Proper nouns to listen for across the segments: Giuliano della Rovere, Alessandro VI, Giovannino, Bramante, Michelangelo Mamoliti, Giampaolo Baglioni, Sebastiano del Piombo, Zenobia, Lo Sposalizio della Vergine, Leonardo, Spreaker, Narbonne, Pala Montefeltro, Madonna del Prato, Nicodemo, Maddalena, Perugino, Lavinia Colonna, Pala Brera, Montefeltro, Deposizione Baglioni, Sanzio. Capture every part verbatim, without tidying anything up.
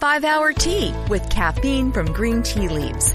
five hour Tea with caffeine from green tea leaves.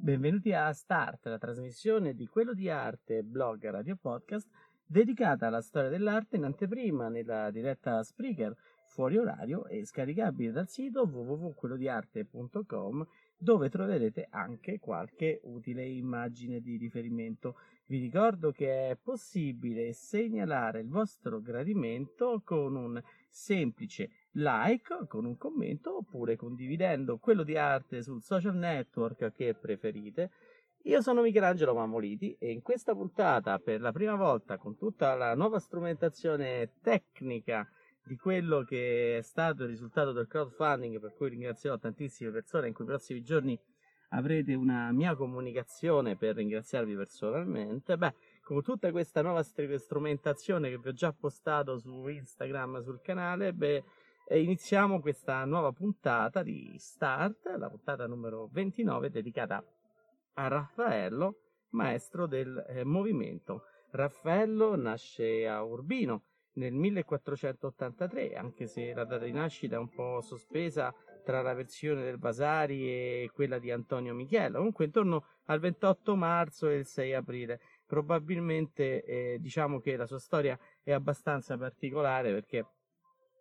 Benvenuti a Start, la trasmissione di Quello di Arte, blog radio podcast, dedicata alla storia dell'arte in anteprima nella diretta Spreaker, fuori orario e scaricabile dal sito w w w punto quello di arte punto com, dove troverete anche qualche utile immagine di riferimento. Vi ricordo che è possibile segnalare il vostro gradimento con un semplice like, con un commento, oppure condividendo Quello di Arte sul social network che preferite. Io sono Michelangelo Mamoliti e in questa puntata, per la prima volta, con tutta la nuova strumentazione tecnica di quello che è stato il risultato del crowdfunding, per cui ringrazierò tantissime persone, in cui i prossimi giorni avrete una mia comunicazione per ringraziarvi personalmente, beh, con tutta questa nuova str- strumentazione che vi ho già postato su Instagram, sul canale, beh, e iniziamo questa nuova puntata di Start, la puntata numero ventinove, dedicata a Raffaello, maestro del eh, movimento. Raffaello nasce a Urbino nel millequattrocentottantatré, anche se la data di nascita è un po' sospesa tra la versione del Vasari e quella di Antonio Michela, comunque intorno al ventotto marzo e il sei aprile. Probabilmente eh, diciamo che la sua storia è abbastanza particolare, perché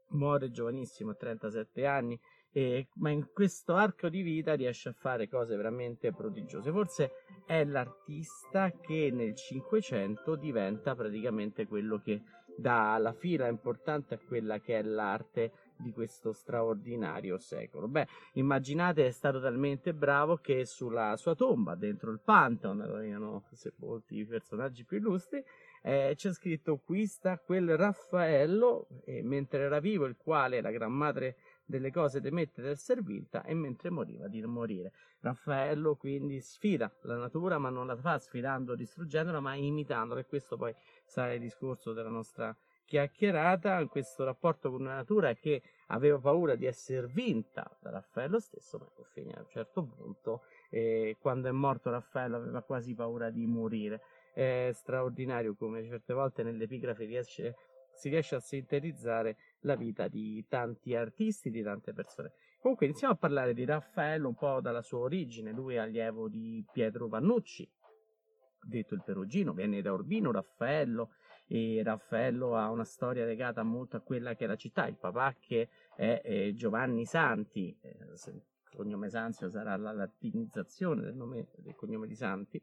muore giovanissimo a trentasette anni, eh, ma in questo arco di vita riesce a fare cose veramente prodigiose. Forse è l'artista che nel Cinquecento diventa praticamente quello che dà la fila importante a quella che è l'arte di questo straordinario secolo. Beh, immaginate, è stato talmente bravo che sulla sua tomba, dentro il Pantheon, erano sepolti i personaggi più illustri, Eh, c'è scritto: qui sta quel Raffaello, eh, mentre era vivo, il quale la gran madre delle cose temette del serviltà, e mentre moriva di morire. Raffaello quindi sfida la natura, ma non la fa sfidando, distruggendola, ma imitandola, e questo poi sarà il discorso della nostra chiacchierata, questo rapporto con una natura che aveva paura di essere vinta da Raffaello stesso, ma fino a un certo punto, eh, quando è morto Raffaello, aveva quasi paura di morire. È straordinario come certe volte nell'epigrafe riesce, si riesce a sintetizzare la vita di tanti artisti, di tante persone. Comunque iniziamo a parlare di Raffaello un po' dalla sua origine. Lui è allievo di Pietro Vannucci, detto il Perugino, viene da Urbino Raffaello, e Raffaello ha una storia legata molto a quella che è la città. Il papà, che è eh, Giovanni Santi, eh, se il cognome Sanzio sarà la latinizzazione del nome, del cognome di Santi.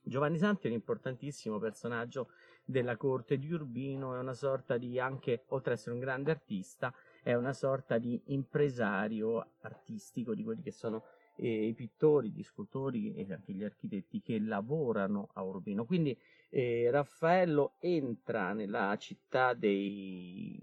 Giovanni Santi è un importantissimo personaggio della corte di Urbino, è una sorta di, anche oltre ad essere un grande artista, è una sorta di impresario artistico di quelli che sono eh, i pittori, gli scultori e anche gli architetti che lavorano a Urbino. Quindi eh, Raffaello entra nella città dei,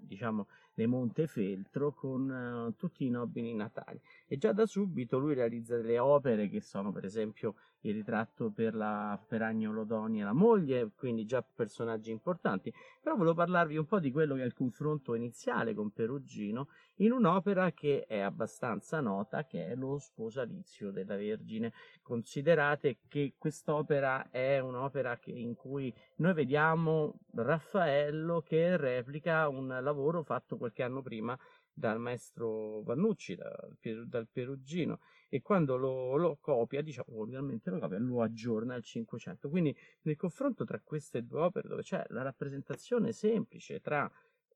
diciamo, dei Montefeltro con uh, tutti i nobili natali, e già da subito lui realizza delle opere che sono, per esempio, il ritratto per, la, per Agnolo Doni e la moglie, quindi già personaggi importanti. Però volevo parlarvi un po' di quello che è il confronto iniziale con Perugino in un'opera che è abbastanza nota, che è Lo Sposalizio della Vergine. Considerate che quest'opera è un'opera che, in cui noi vediamo Raffaello che replica un lavoro fatto qualche anno prima dal maestro Vannucci, dal, dal Perugino, e quando lo, lo copia, diciamo, ovviamente lo copia, lo aggiorna al Cinquecento. Quindi nel confronto tra queste due opere, dove c'è la rappresentazione semplice tra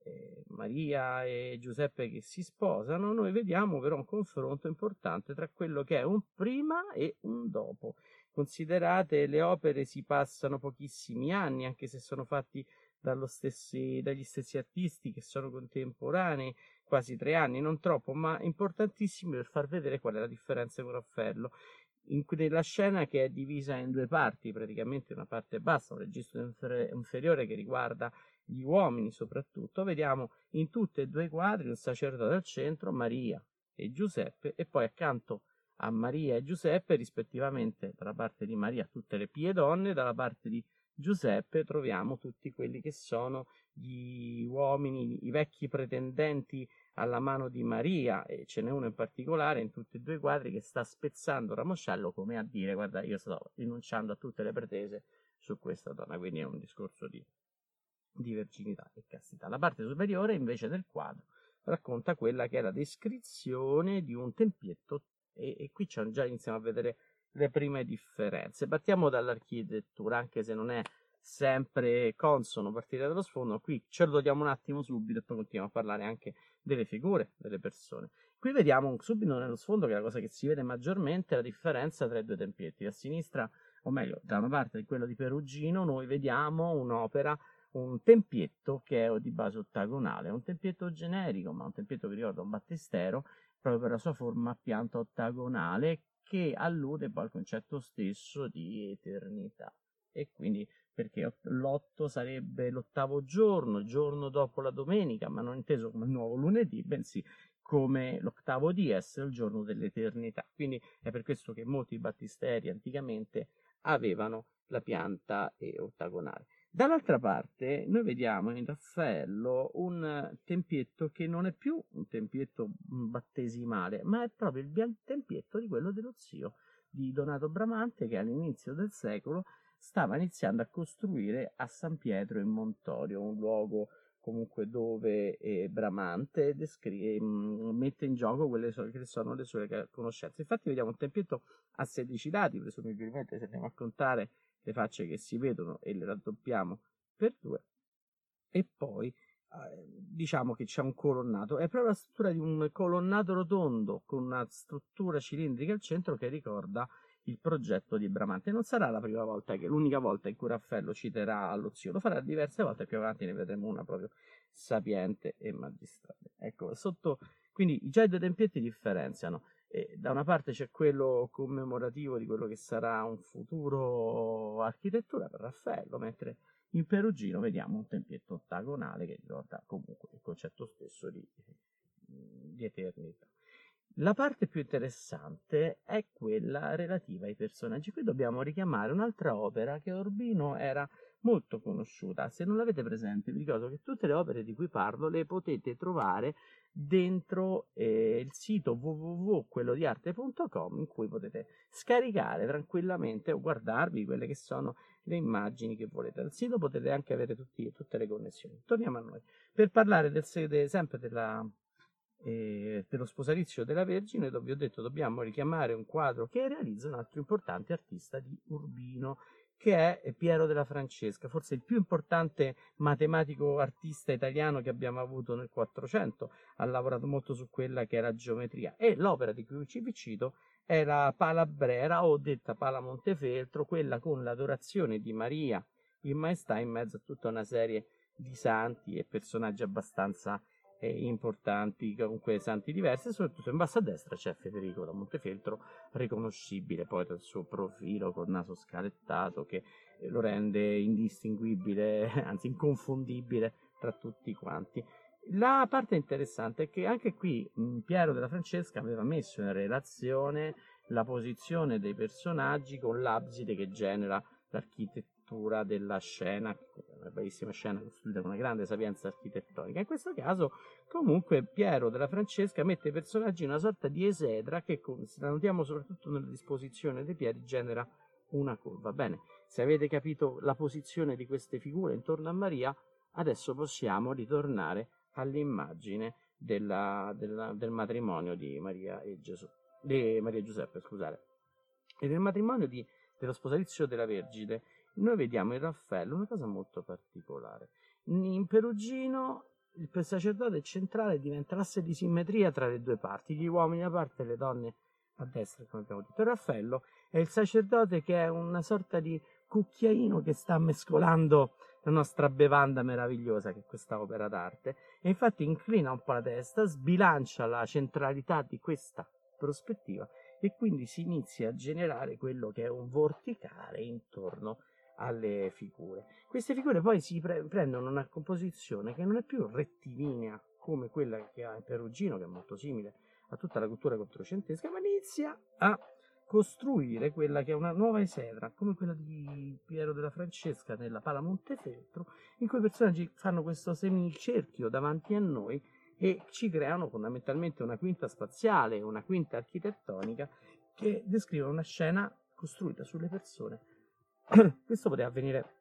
eh, Maria e Giuseppe che si sposano, noi vediamo però un confronto importante tra quello che è un prima e un dopo. Considerate, le opere si passano pochissimi anni, anche se sono fatti dallo stessi, dagli stessi artisti che sono contemporanei, quasi tre anni, non troppo, ma importantissimi per far vedere qual è la differenza con Raffaello. In, nella scena che è divisa in due parti, praticamente una parte bassa, un registro infer- inferiore che riguarda gli uomini soprattutto, vediamo in tutti e due i quadri un sacerdote al centro, Maria e Giuseppe, e poi accanto a Maria e Giuseppe rispettivamente, dalla parte di Maria tutte le pie donne, dalla parte di Giuseppe troviamo tutti quelli che sono gli uomini, i vecchi pretendenti alla mano di Maria, e ce n'è uno in particolare in tutti e due i quadri che sta spezzando il ramoscello, come a dire: guarda, io sto rinunciando a tutte le pretese su questa donna. Quindi è un discorso di, di verginità e castità. La parte superiore invece del quadro racconta quella che è la descrizione di un tempietto, e, e qui c'è, già iniziamo a vedere le prime differenze. Partiamo dall'architettura, anche se non è sempre consono partire dallo sfondo. Qui ce lo togliamo un attimo subito e poi continuiamo a parlare anche delle figure, delle persone. Qui vediamo subito nello sfondo, che è la cosa che si vede maggiormente, la differenza tra i due tempietti. A sinistra, o meglio, da una parte di quello di Perugino, noi vediamo un'opera, un tempietto che è di base ottagonale, un tempietto generico, ma un tempietto che ricorda un battistero proprio per la sua forma a pianta ottagonale, che allude poi al concetto stesso di eternità, e quindi perché l'otto sarebbe l'ottavo giorno, il giorno dopo la domenica, ma non inteso come il nuovo lunedì, bensì come l'ottavo dies, il giorno dell'eternità. Quindi è per questo che molti battisteri anticamente avevano la pianta ottagonale. Dall'altra parte noi vediamo in Raffaello un tempietto che non è più un tempietto battesimale, ma è proprio il tempietto di quello dello zio di Donato Bramante, che all'inizio del secolo stava iniziando a costruire a San Pietro in Montorio, un luogo comunque dove eh, Bramante descri- mette in gioco quelle so- che sono le sue conoscenze. Infatti vediamo un tempietto a sedici lati, presumibilmente se andiamo a contare le facce che si vedono e le raddoppiamo per due, e poi eh, diciamo che c'è un colonnato. È proprio la struttura di un colonnato rotondo con una struttura cilindrica al centro che ricorda il progetto di Bramante. Non sarà la prima volta, che l'unica volta in cui Raffaello citerà allo zio, lo farà diverse volte, più avanti ne vedremo una proprio sapiente e magistrale. Ecco, sotto, quindi già i due tempietti differenziano. E da una parte c'è quello commemorativo di quello che sarà un futuro architettura per Raffaello, mentre in Perugino vediamo un tempietto ottagonale che ricorda comunque il concetto stesso di, di eternità. La parte più interessante è quella relativa ai personaggi. Qui dobbiamo richiamare un'altra opera che a Urbino era molto conosciuta. Se non l'avete presente, vi ricordo che tutte le opere di cui parlo le potete trovare dentro eh, il sito w w w punto quello di arte punto com, in cui potete scaricare tranquillamente o guardarvi quelle che sono le immagini che volete. Al sito potete anche avere tutti, tutte le connessioni. Torniamo a noi per parlare del sede, sempre della... Eh, per Lo Sposalizio della Vergine, dove vi ho detto dobbiamo richiamare un quadro che realizza un altro importante artista di Urbino, che è Piero della Francesca, forse il più importante matematico artista italiano che abbiamo avuto nel quattrocento. Ha lavorato molto su quella che era geometria, e l'opera di cui ci vi cito è la Pala Brera, o detta Pala Montefeltro, quella con l'adorazione di Maria in maestà in mezzo a tutta una serie di santi e personaggi abbastanza E importanti, comunque santi diversi. Soprattutto in basso a destra c'è Federico da Montefeltro, riconoscibile poi dal suo profilo col naso scalettato che lo rende indistinguibile, anzi inconfondibile tra tutti quanti. La parte interessante è che anche qui Piero della Francesca aveva messo in relazione la posizione dei personaggi con l'abside che genera l'architettura della scena, una bellissima scena costruita con una grande sapienza architettonica. In questo caso comunque Piero della Francesca mette i personaggi in una sorta di esedra che, se la notiamo soprattutto nella disposizione dei piedi, genera una curva. Bene, se avete capito la posizione di queste figure intorno a Maria, adesso possiamo ritornare all'immagine della, della, del matrimonio di Maria e Gesù, di Maria e Giuseppe, scusate, e del matrimonio di, dello Sposalizio della Vergine. Noi vediamo in Raffaello una cosa molto particolare. In Perugino il sacerdote centrale diventa l'asse di simmetria tra le due parti, gli uomini a parte e le donne a destra, come abbiamo detto. Raffaello è il sacerdote che è una sorta di cucchiaino che sta mescolando la nostra bevanda meravigliosa che è questa opera d'arte, e infatti inclina un po' la testa, sbilancia la centralità di questa prospettiva e quindi si inizia a generare quello che è un vorticare intorno alle figure. Queste figure poi si pre- prendono una composizione che non è più rettilinea come quella che ha il Perugino, che è molto simile a tutta la cultura quattrocentesca, ma inizia a costruire quella che è una nuova esedra, come quella di Piero della Francesca nella Pala Montefeltro, in cui i personaggi fanno questo semicerchio davanti a noi e ci creano fondamentalmente una quinta spaziale, una quinta architettonica che descrive una scena costruita sulle persone. Questo poteva avvenire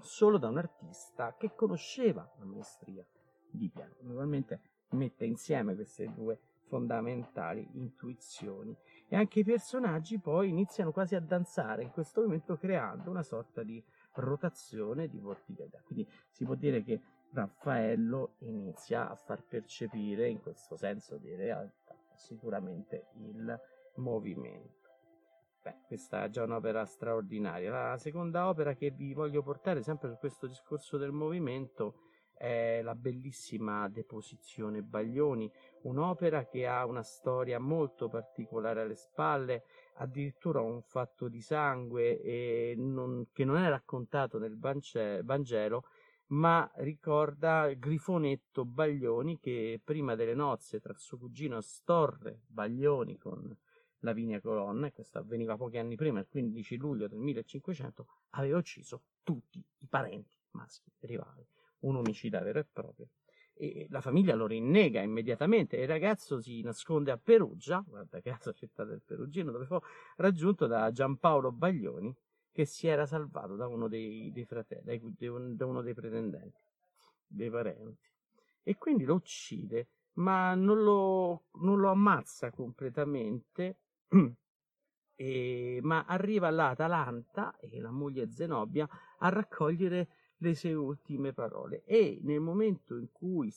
solo da un artista che conosceva la maestria di Piero. Normalmente mette insieme queste due fondamentali intuizioni, e anche i personaggi poi iniziano quasi a danzare in questo momento, creando una sorta di rotazione, di vorticità. Quindi si può dire che Raffaello inizia a far percepire in questo senso di realtà sicuramente il movimento. Beh, questa è già un'opera straordinaria. La seconda opera che vi voglio portare sempre su questo discorso del movimento è la bellissima Deposizione Baglioni, un'opera che ha una storia molto particolare alle spalle, addirittura un fatto di sangue e non, che non è raccontato nel Vangelo, ma ricorda Grifonetto Baglioni che prima delle nozze tra suo cugino Storre Baglioni con Lavinia Colonna, e questo avveniva pochi anni prima, il quindici luglio del millecinquecento, aveva ucciso tutti i parenti maschi rivali. Un omicida vero e proprio, e la famiglia lo rinnega immediatamente. Il ragazzo si nasconde a Perugia, guarda caso città del Perugino, dove fu raggiunto da Giampaolo Baglioni, che si era salvato da uno dei, dei fratelli, da uno dei pretendenti, dei parenti, e quindi lo uccide, ma non lo, non lo ammazza completamente, e, ma arriva là Atalanta e la moglie Zenobia a raccogliere le sue ultime parole, e nel momento in cui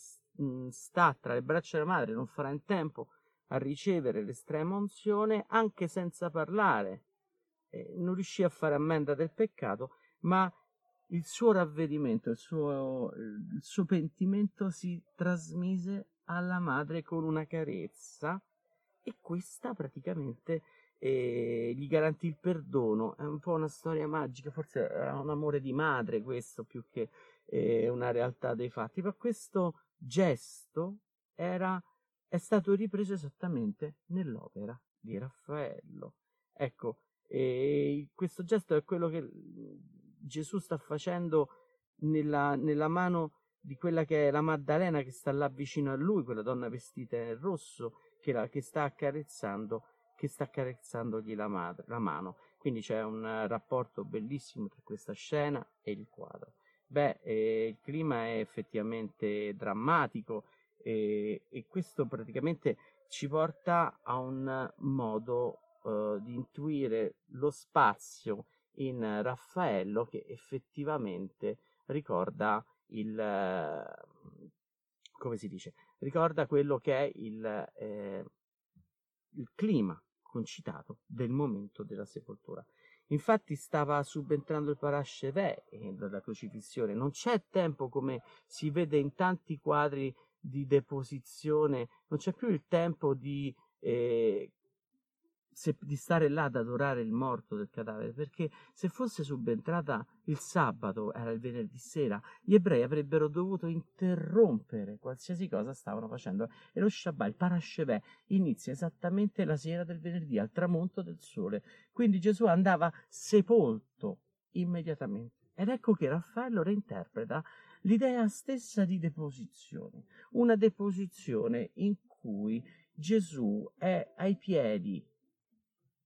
sta tra le braccia della madre, non farà in tempo a ricevere l'estrema unzione, anche senza parlare, eh, non riuscì a fare ammenda del peccato, ma il suo ravvedimento, il suo, il suo pentimento si trasmise alla madre con una carezza, e questa praticamente e gli garantì il perdono. È un po' una storia magica, forse era un amore di madre questo, più che eh, una realtà dei fatti, ma questo gesto era, è stato ripreso esattamente nell'opera di Raffaello. Ecco, eh, questo gesto è quello che Gesù sta facendo nella, nella mano di quella che è la Maddalena, che sta là vicino a lui, quella donna vestita nel rosso che, la, che sta accarezzando che sta accarezzandogli la, madre, la mano. Quindi c'è un rapporto bellissimo tra questa scena e il quadro. Beh, eh, il clima è effettivamente drammatico, eh, e questo praticamente ci porta a un modo eh, di intuire lo spazio in Raffaello che effettivamente ricorda il... Eh, come si dice? Ricorda quello che è il, eh, il clima concitato del momento della sepoltura. Infatti stava subentrando il parasceve dalla crocifissione. Non c'è tempo, come si vede in tanti quadri di deposizione, non c'è più il tempo di, eh, se, di stare là ad adorare il morto del cadavere, perché se fosse subentrata il sabato, era il venerdì sera, gli ebrei avrebbero dovuto interrompere qualsiasi cosa stavano facendo, e lo Shabbat, il parasceve, inizia esattamente la sera del venerdì, al tramonto del sole. Quindi Gesù andava sepolto immediatamente, ed ecco che Raffaello reinterpreta l'idea stessa di deposizione, una deposizione in cui Gesù è ai piedi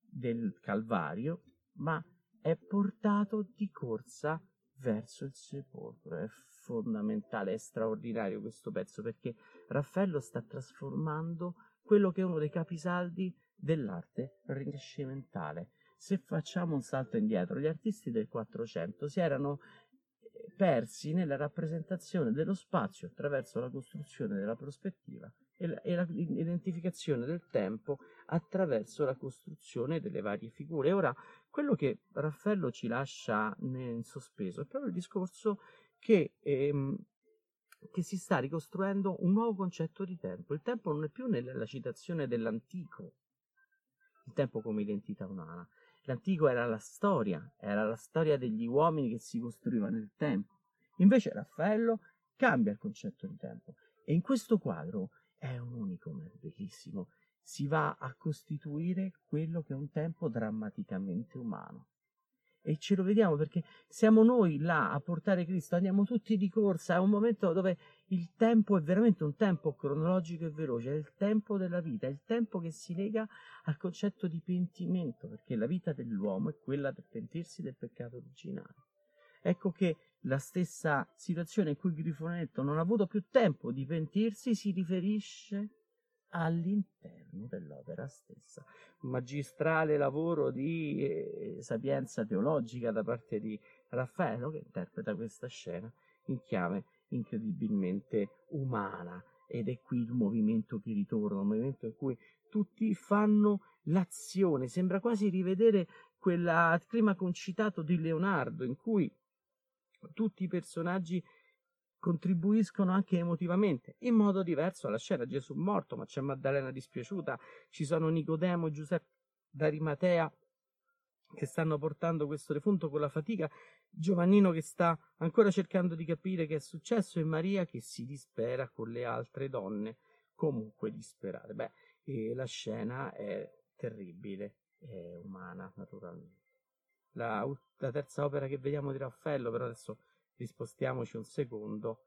del Calvario, ma è portato di corsa verso il sepolcro. È fondamentale, è straordinario questo pezzo, perché Raffaello sta trasformando quello che è uno dei capisaldi dell'arte rinascimentale. Se facciamo un salto indietro, gli artisti del Quattrocento si erano persi nella rappresentazione dello spazio attraverso la costruzione della prospettiva e la, e la, l'identificazione del tempo attraverso la costruzione delle varie figure. Ora, quello che Raffaello ci lascia in sospeso è proprio il discorso che, ehm, che si sta ricostruendo un nuovo concetto di tempo. Il tempo non è più nella citazione dell'antico, il tempo come identità umana. L'antico era la storia, era la storia degli uomini che si costruiva nel tempo. Invece Raffaello cambia il concetto di tempo e in questo quadro è un unicum, è bellissimo. Si va a costituire quello che è un tempo drammaticamente umano. E ce lo vediamo perché siamo noi là a portare Cristo, andiamo tutti di corsa, è un momento dove il tempo è veramente un tempo cronologico e veloce, è il tempo della vita, è il tempo che si lega al concetto di pentimento, perché la vita dell'uomo è quella del pentirsi del peccato originale. Ecco che la stessa situazione in cui Grifonetto non ha avuto più tempo di pentirsi si riferisce all'interno dell'opera stessa. Un magistrale lavoro di eh, sapienza teologica da parte di Raffaello, che interpreta questa scena in chiave incredibilmente umana, ed è qui il movimento che ritorna, un movimento in cui tutti fanno l'azione. Sembra quasi rivedere quel clima concitato di Leonardo, in cui tutti i personaggi contribuiscono anche emotivamente in modo diverso alla scena. Gesù morto, ma c'è Maddalena dispiaciuta, ci sono Nicodemo e Giuseppe d'Arimatea che stanno portando questo defunto con la fatica, Giovannino che sta ancora cercando di capire che è successo e Maria che si dispera con le altre donne comunque disperate. Beh, e la scena è terribile, è umana naturalmente. La, la terza opera che vediamo di Raffaello, però adesso rispostiamoci un secondo,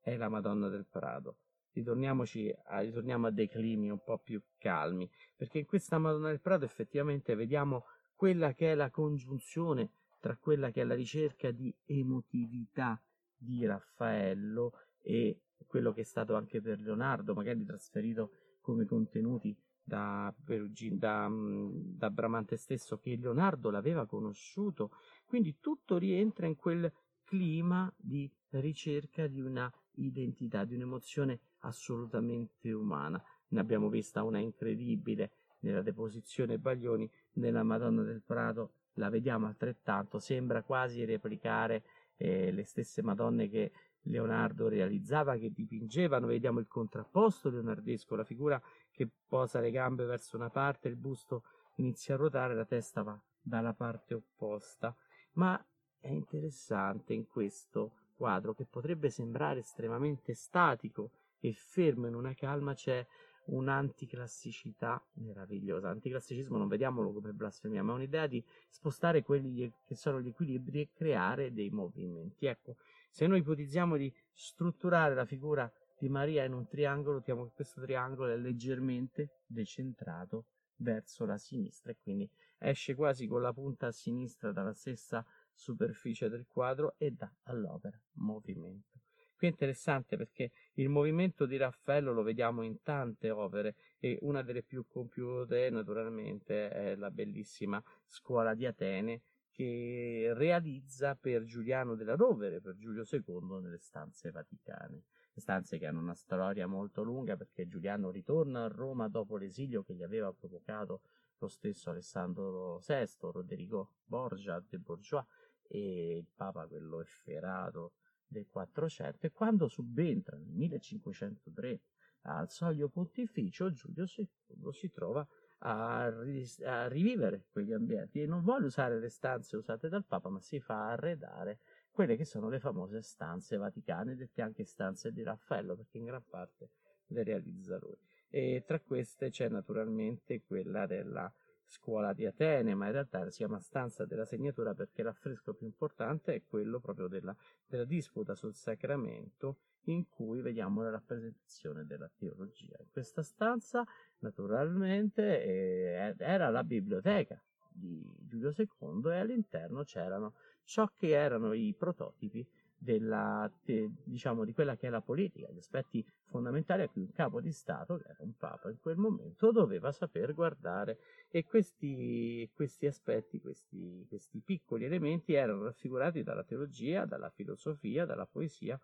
è la Madonna del Prato. Ritorniamoci a, ritorniamo a dei climi un po' più calmi, perché in questa Madonna del Prato effettivamente vediamo quella che è la congiunzione tra quella che è la ricerca di emotività di Raffaello e quello che è stato anche per Leonardo, magari trasferito come contenuti da, Perugino, da, da Bramante stesso, che Leonardo l'aveva conosciuto. Quindi tutto rientra in quel clima di ricerca di una identità, di un'emozione assolutamente umana. Ne abbiamo vista una incredibile nella Deposizione Baglioni, nella Madonna del Prato la vediamo altrettanto, sembra quasi replicare eh, le stesse Madonne che Leonardo realizzava, che dipingeva. Noi vediamo il contrapposto leonardesco, la figura che posa le gambe verso una parte, il busto inizia a ruotare, la testa va dalla parte opposta. Ma è interessante in questo quadro, che potrebbe sembrare estremamente statico e fermo, in una calma c'è un'anticlassicità meravigliosa. Anticlassicismo non vediamolo come blasfemia, ma è un'idea di spostare quelli che sono gli equilibri e creare dei movimenti. Ecco, se noi ipotizziamo di strutturare la figura di Maria in un triangolo, diciamo che questo triangolo è leggermente decentrato verso la sinistra e quindi esce quasi con la punta a sinistra dalla stessa superficie del quadro e dà all'opera movimento. Qui è interessante perché il movimento di Raffaello lo vediamo in tante opere e una delle più compiute naturalmente è la bellissima Scuola di Atene, che realizza per Giuliano della Rovere, per Giulio secondo, nelle Stanze Vaticane. Stanze che hanno una storia molto lunga, perché Giuliano ritorna a Roma dopo l'esilio che gli aveva provocato lo stesso Alessandro sesto, Roderigo Borgia de Bourgeois, e il Papa quello efferato del quattrocento, e quando subentra nel millecinquecentotre al soglio pontificio, Giulio secondo si trova a, ris- a rivivere quegli ambienti e non vuole usare le stanze usate dal Papa, ma si fa arredare quelle che sono le famose Stanze Vaticane, dette anche stanze di Raffaello, perché in gran parte le realizza lui. E tra queste c'è naturalmente quella della Scuola di Atene, ma in realtà si chiama Stanza della Segnatura perché l'affresco più importante è quello proprio della, della disputa sul sacramento, in cui vediamo la rappresentazione della teologia. In questa stanza naturalmente eh, era la biblioteca di Giulio secondo e all'interno c'erano ciò che erano i prototipi della, de, diciamo, di quella che è la politica, gli aspetti fondamentali a cui un capo di Stato, che era un Papa in quel momento, doveva saper guardare. E questi, questi aspetti, questi, questi piccoli elementi erano raffigurati dalla teologia, dalla filosofia, dalla poesia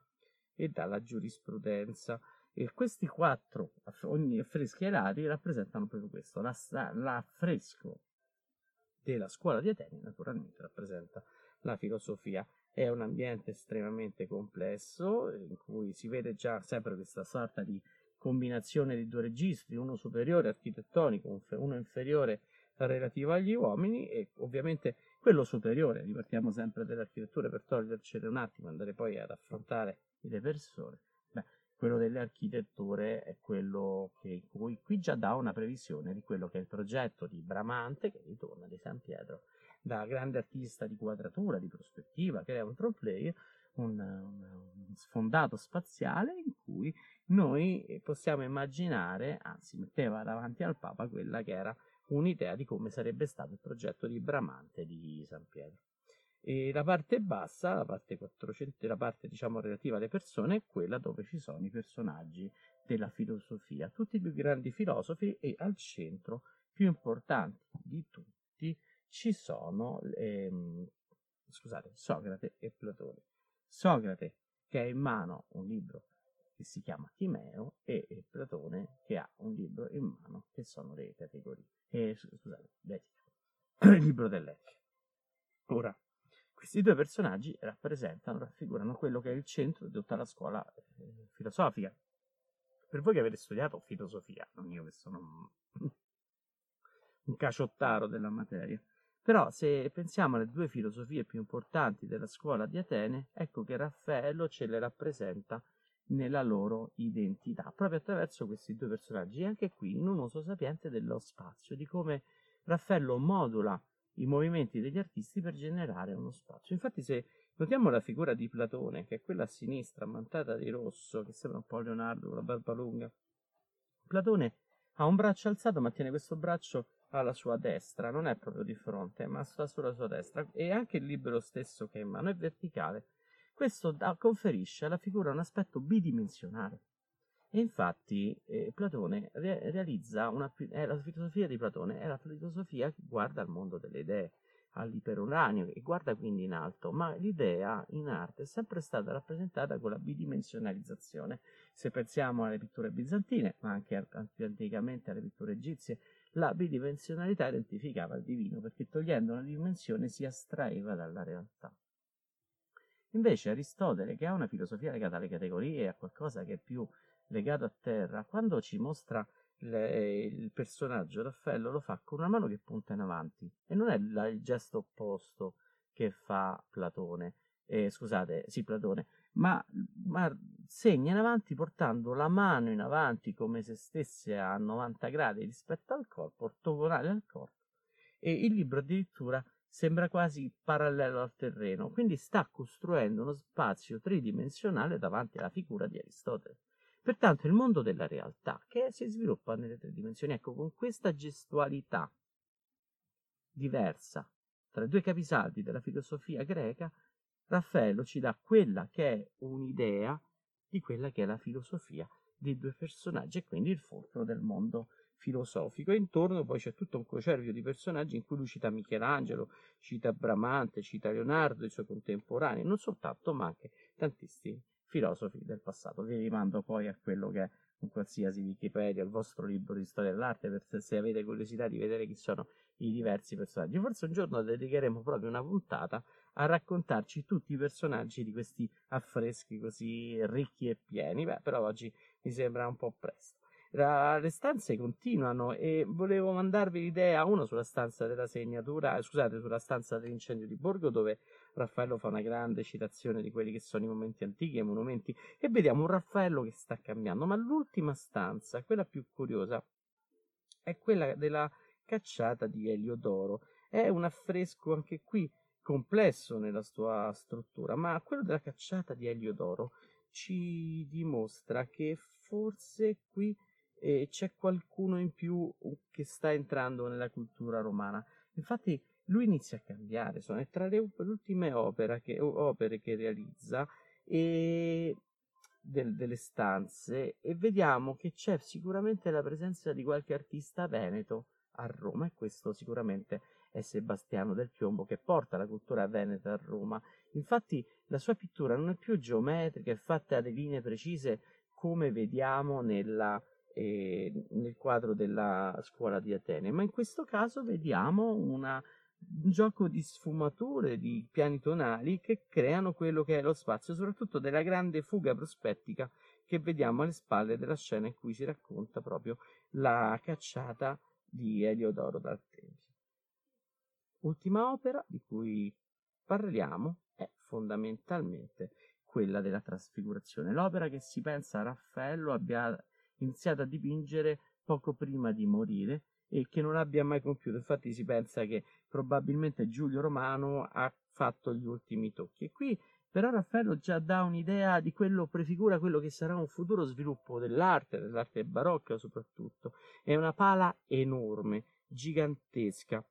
e dalla giurisprudenza. E questi quattro ogni affreschi alari rappresentano proprio questo. La, l'affresco della Scuola di Atene naturalmente rappresenta la filosofia. È un ambiente estremamente complesso in cui si vede già sempre questa sorta di combinazione di due registri, uno superiore architettonico, uno inferiore relativo agli uomini, e ovviamente quello superiore, ripartiamo sempre dell'architettura per togliercene un attimo e andare poi ad affrontare le persone. Beh, quello delle architetture è quello che in cui qui già dà una previsione di quello che è il progetto di Bramante, che ritorna di San Pietro, da grande artista di quadratura, di prospettiva, crea un trompe-l'oeil, un, un sfondato spaziale in cui noi possiamo immaginare, anzi metteva davanti al Papa quella che era un'idea di come sarebbe stato il progetto di Bramante di San Pietro. E la parte bassa, la parte quattrocento, la parte diciamo relativa alle persone, è quella dove ci sono i personaggi della filosofia, tutti i più grandi filosofi, e al centro, più importanti di tutti, ci sono ehm, scusate, Socrate e Platone. Socrate che ha in mano un libro che si chiama Timeo e, e Platone che ha un libro in mano che sono le categorie, eh, scusate, l'etica, il libro dell'etica. Ora, questi due personaggi rappresentano, raffigurano quello che è il centro di tutta la scuola eh, filosofica. Per voi che avete studiato filosofia, non io che sono un, un caciottaro della materia, però se pensiamo alle due filosofie più importanti della scuola di Atene, ecco che Raffaello ce le rappresenta nella loro identità, proprio attraverso questi due personaggi, e anche qui in un uso sapiente dello spazio, di come Raffaello modula i movimenti degli artisti per generare uno spazio. Infatti, se notiamo la figura di Platone, che è quella a sinistra, ammantata di rosso, che sembra un po' Leonardo con la barba lunga, Platone ha un braccio alzato, ma tiene questo braccio alla sua destra, non è proprio di fronte, ma sta sulla sua destra, e anche il libro stesso che è in mano è verticale. Questo da, conferisce alla figura un aspetto bidimensionale. E infatti eh, Platone re- realizza una eh, la filosofia di Platone è la filosofia che guarda al mondo delle idee, all'iperuranio, e guarda quindi in alto, ma l'idea in arte è sempre stata rappresentata con la bidimensionalizzazione. Se pensiamo alle pitture bizantine, ma anche più anticamente alle pitture egizie, la bidimensionalità identificava il divino, perché togliendo una dimensione si astraeva dalla realtà. Invece Aristotele, che ha una filosofia legata alle categorie, a qualcosa che è più legato a terra, quando ci mostra le, il personaggio Raffaello, lo fa con una mano che punta in avanti, e non è la, il gesto opposto che fa Platone, eh, scusate, sì Platone, ma, ma segna in avanti portando la mano in avanti come se stesse a novanta gradi rispetto al corpo, ortogonale al corpo, e il libro addirittura sembra quasi parallelo al terreno, quindi sta costruendo uno spazio tridimensionale davanti alla figura di Aristotele. Pertanto il mondo della realtà che si sviluppa nelle tre dimensioni, ecco, con questa gestualità diversa tra i due capisaldi della filosofia greca, Raffaello ci dà quella che è un'idea di quella che è la filosofia dei due personaggi, e quindi il fulcro del mondo filosofico. E intorno poi c'è tutto un cocervio di personaggi in cui lui cita Michelangelo, cita Bramante, cita Leonardo, i suoi contemporanei, non soltanto, ma anche tantissimi filosofi del passato. Vi rimando poi a quello che è in qualsiasi Wikipedia, il vostro libro di storia dell'arte, per se avete curiosità di vedere chi sono i diversi personaggi. Forse un giorno dedicheremo proprio una puntata a raccontarci tutti i personaggi di questi affreschi così ricchi e pieni. Beh, però oggi mi sembra un po' presto. La, le stanze continuano, e volevo mandarvi l'idea, uno sulla stanza della segnatura, scusate, sulla stanza dell'incendio di Borgo, dove Raffaello fa una grande citazione di quelli che sono i momenti antichi e i monumenti, e vediamo un Raffaello che sta cambiando. Ma l'ultima stanza, quella più curiosa, è quella della Cacciata di Eliodoro. È un affresco anche qui complesso nella sua struttura, ma quello della Cacciata di Eliodoro ci dimostra che forse qui E c'è qualcuno in più che sta entrando nella cultura romana. Infatti lui inizia a cambiare, sono tra le, le ultime opere che, opere che realizza, e del, delle stanze, e vediamo che c'è sicuramente la presenza di qualche artista veneto a Roma, e questo sicuramente è Sebastiano del Piombo, che porta la cultura veneta a Roma. Infatti la sua pittura non è più geometrica, è fatta di linee precise, come vediamo nella, eh, nel quadro della Scuola di Atene, ma in questo caso vediamo una, un gioco di sfumature, di piani tonali che creano quello che è lo spazio, soprattutto della grande fuga prospettica che vediamo alle spalle della scena in cui si racconta proprio la cacciata di Eliodoro dal Tempio. Ultima opera di cui parliamo è fondamentalmente quella della Trasfigurazione, l'opera che si pensa Raffaello abbia iniziato a dipingere poco prima di morire e che non abbia mai compiuto. Infatti si pensa che probabilmente Giulio Romano ha fatto gli ultimi tocchi, e qui però Raffaello già dà un'idea di quello, prefigura quello che sarà un futuro sviluppo dell'arte, dell'arte barocca soprattutto. È una pala enorme, gigantesca.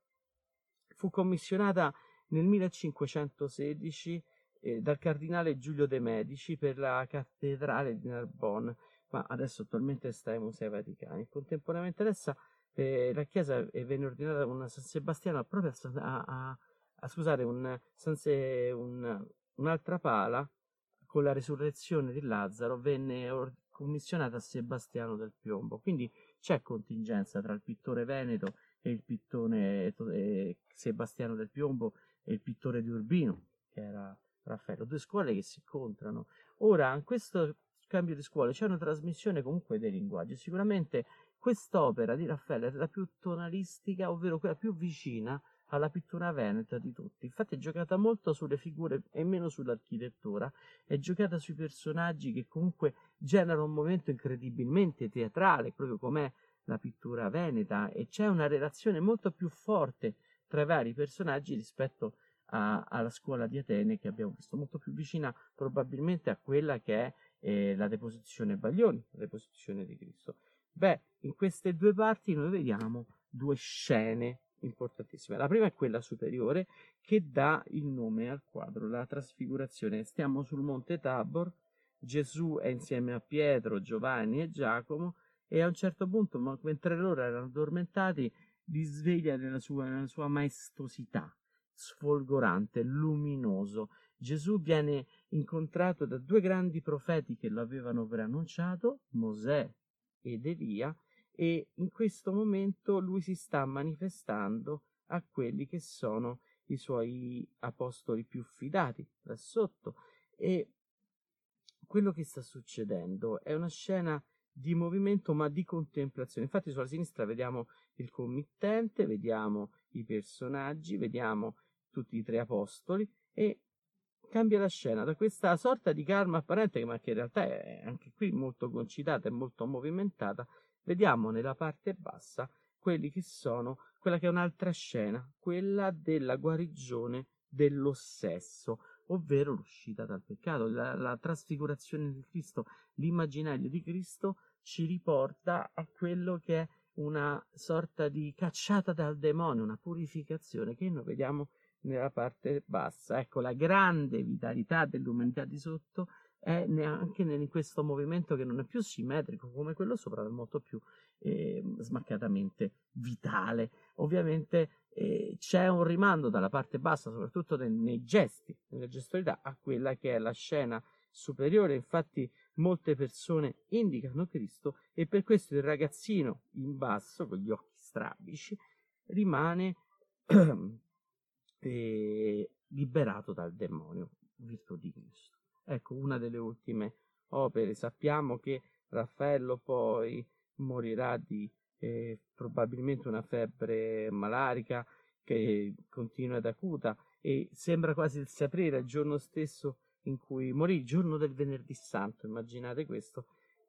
Fu commissionata nel millecinquecentosedici eh, dal cardinale Giulio De Medici per la cattedrale di Narbonne, ma adesso attualmente sta ai Musei Vaticani. Contemporaneamente adesso eh, la chiesa venne ordinata un San Sebastiano proprio a, a, a scusate un San Se, un Un'altra pala, con la resurrezione di Lazzaro, venne or- commissionata a Sebastiano del Piombo. Quindi c'è contingenza tra il pittore veneto e il pittore eh, Sebastiano del Piombo e il pittore di Urbino, che era Raffaello. Due scuole che si incontrano. Ora, in questo cambio di scuole c'è una trasmissione comunque dei linguaggi. Sicuramente quest'opera di Raffaello è la più tonalistica, ovvero quella più vicina alla pittura veneta di tutti. Infatti è giocata molto sulle figure e meno sull'architettura, è giocata sui personaggi che comunque generano un momento incredibilmente teatrale, proprio com'è la pittura veneta, e c'è una relazione molto più forte tra i vari personaggi rispetto a, alla Scuola di Atene che abbiamo visto, molto più vicina probabilmente a quella che è eh, la Deposizione Baglioni, la Deposizione di Cristo. Beh, in queste due parti noi vediamo due scene importantissima. La prima è quella superiore che dà il nome al quadro, la Trasfigurazione. Stiamo sul monte Tabor, Gesù è insieme a Pietro, Giovanni e Giacomo, e a un certo punto, mentre loro erano addormentati, li sveglia nella sua, nella sua maestosità, sfolgorante, luminoso. Gesù viene incontrato da due grandi profeti che lo avevano preannunciato, Mosè ed Elia, e in questo momento lui si sta manifestando a quelli che sono i suoi apostoli più fidati da sotto, e quello che sta succedendo è una scena di movimento ma di contemplazione. Infatti sulla sinistra vediamo il committente, vediamo i personaggi, vediamo tutti i tre apostoli, e cambia la scena da questa sorta di calma apparente, ma che in realtà è anche qui molto concitata e molto movimentata. Vediamo nella parte bassa quelli che sono, quella che è un'altra scena, quella della guarigione dell'ossesso, ovvero l'uscita dal peccato. La, la trasfigurazione di Cristo, l'immaginario di Cristo ci riporta a quello che è una sorta di cacciata dal demonio, una purificazione che noi vediamo nella parte bassa. Ecco, la grande vitalità dell'umanità di sotto è neanche in questo movimento che non è più simmetrico come quello sopra, è molto più eh, smaccatamente vitale. Ovviamente eh, c'è un rimando dalla parte bassa, soprattutto nei, nei gesti, nella gestualità, a quella che è la scena superiore. Infatti molte persone indicano Cristo, e per questo il ragazzino in basso con gli occhi strabici rimane eh, liberato dal demonio, virtù di Cristo. Ecco, una delle ultime opere. Sappiamo che Raffaello poi morirà di eh, probabilmente una febbre malarica che continua ed acuta, e sembra quasi il sapere il giorno stesso in cui morì, il giorno del Venerdì Santo. Immaginate questo.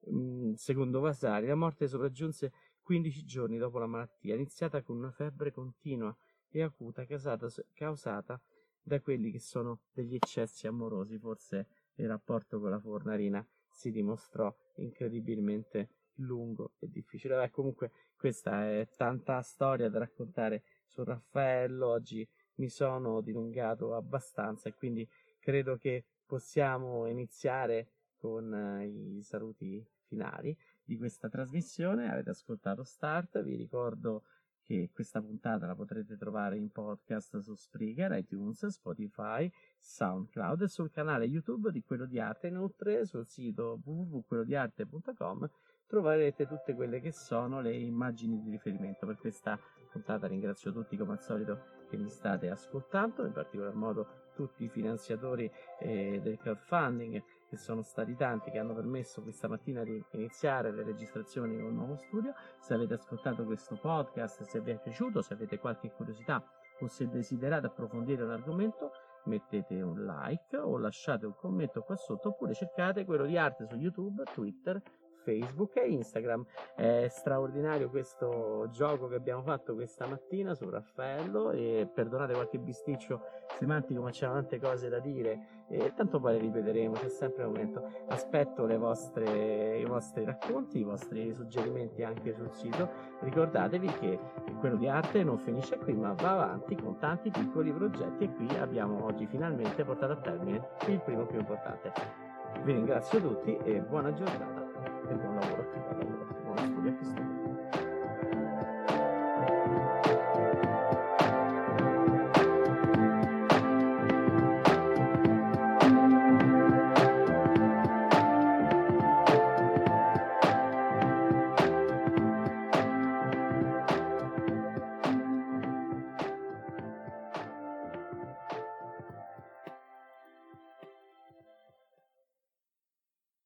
Mm, secondo Vasari la morte sopraggiunse quindici giorni dopo la malattia, iniziata con una febbre continua e acuta causata, causata da quelli che sono degli eccessi amorosi. Forse il rapporto con la fornarina si dimostrò incredibilmente lungo e difficile. Beh, comunque questa è tanta storia da raccontare su Raffaello. Oggi mi sono dilungato abbastanza, e quindi credo che possiamo iniziare con i saluti finali di questa trasmissione. Avete ascoltato Start, vi ricordo che questa puntata la potrete trovare in podcast su Spreaker, iTunes, Spotify, SoundCloud e sul canale YouTube di Quello di Arte. Inoltre sul sito w w w punto quello di arte punto com troverete tutte quelle che sono le immagini di riferimento per questa puntata. Ringrazio tutti come al solito che mi state ascoltando, in particolar modo tutti i finanziatori eh, del crowdfunding, che sono stati tanti, che hanno permesso questa mattina di iniziare le registrazioni con un nuovo studio. Se avete ascoltato questo podcast, se vi è piaciuto, se avete qualche curiosità o se desiderate approfondire un argomento, mettete un like o lasciate un commento qua sotto, oppure cercate Quello di Arte su YouTube, Twitter, Facebook e Instagram. È straordinario questo gioco che abbiamo fatto questa mattina su Raffaello, e perdonate qualche bisticcio semantico, ma c'erano tante cose da dire e tanto poi le ripeteremo, c'è sempre un momento. Aspetto le vostre, i vostri racconti, i vostri suggerimenti anche sul sito. Ricordatevi che Quello di Arte non finisce qui, ma va avanti con tanti piccoli progetti, e qui abbiamo oggi finalmente portato a termine il primo più importante. Vi ringrazio tutti e buona giornata. Buon lavoro, buon lavoro, buon studio, buon studio.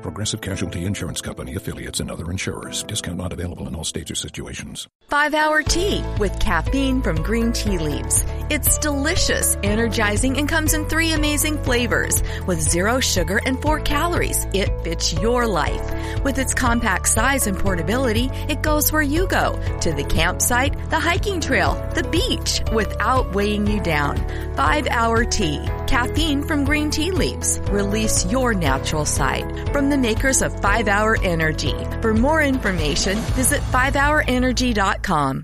Progressive Casualty Insurance Company, affiliates, and other insurers. Discount not available in all states or situations. Five-Hour Tea with caffeine from green tea leaves. It's delicious, energizing, and comes in three amazing flavors. With zero sugar and four calories, it fits your life. With its compact size and portability, it goes where you go. To the campsite, the hiking trail, the beach, without weighing you down. Five-Hour Tea. Caffeine from green tea leaves. Release your natural side. From the The makers of five hour Energy. For more information, visit five hour energy dot com.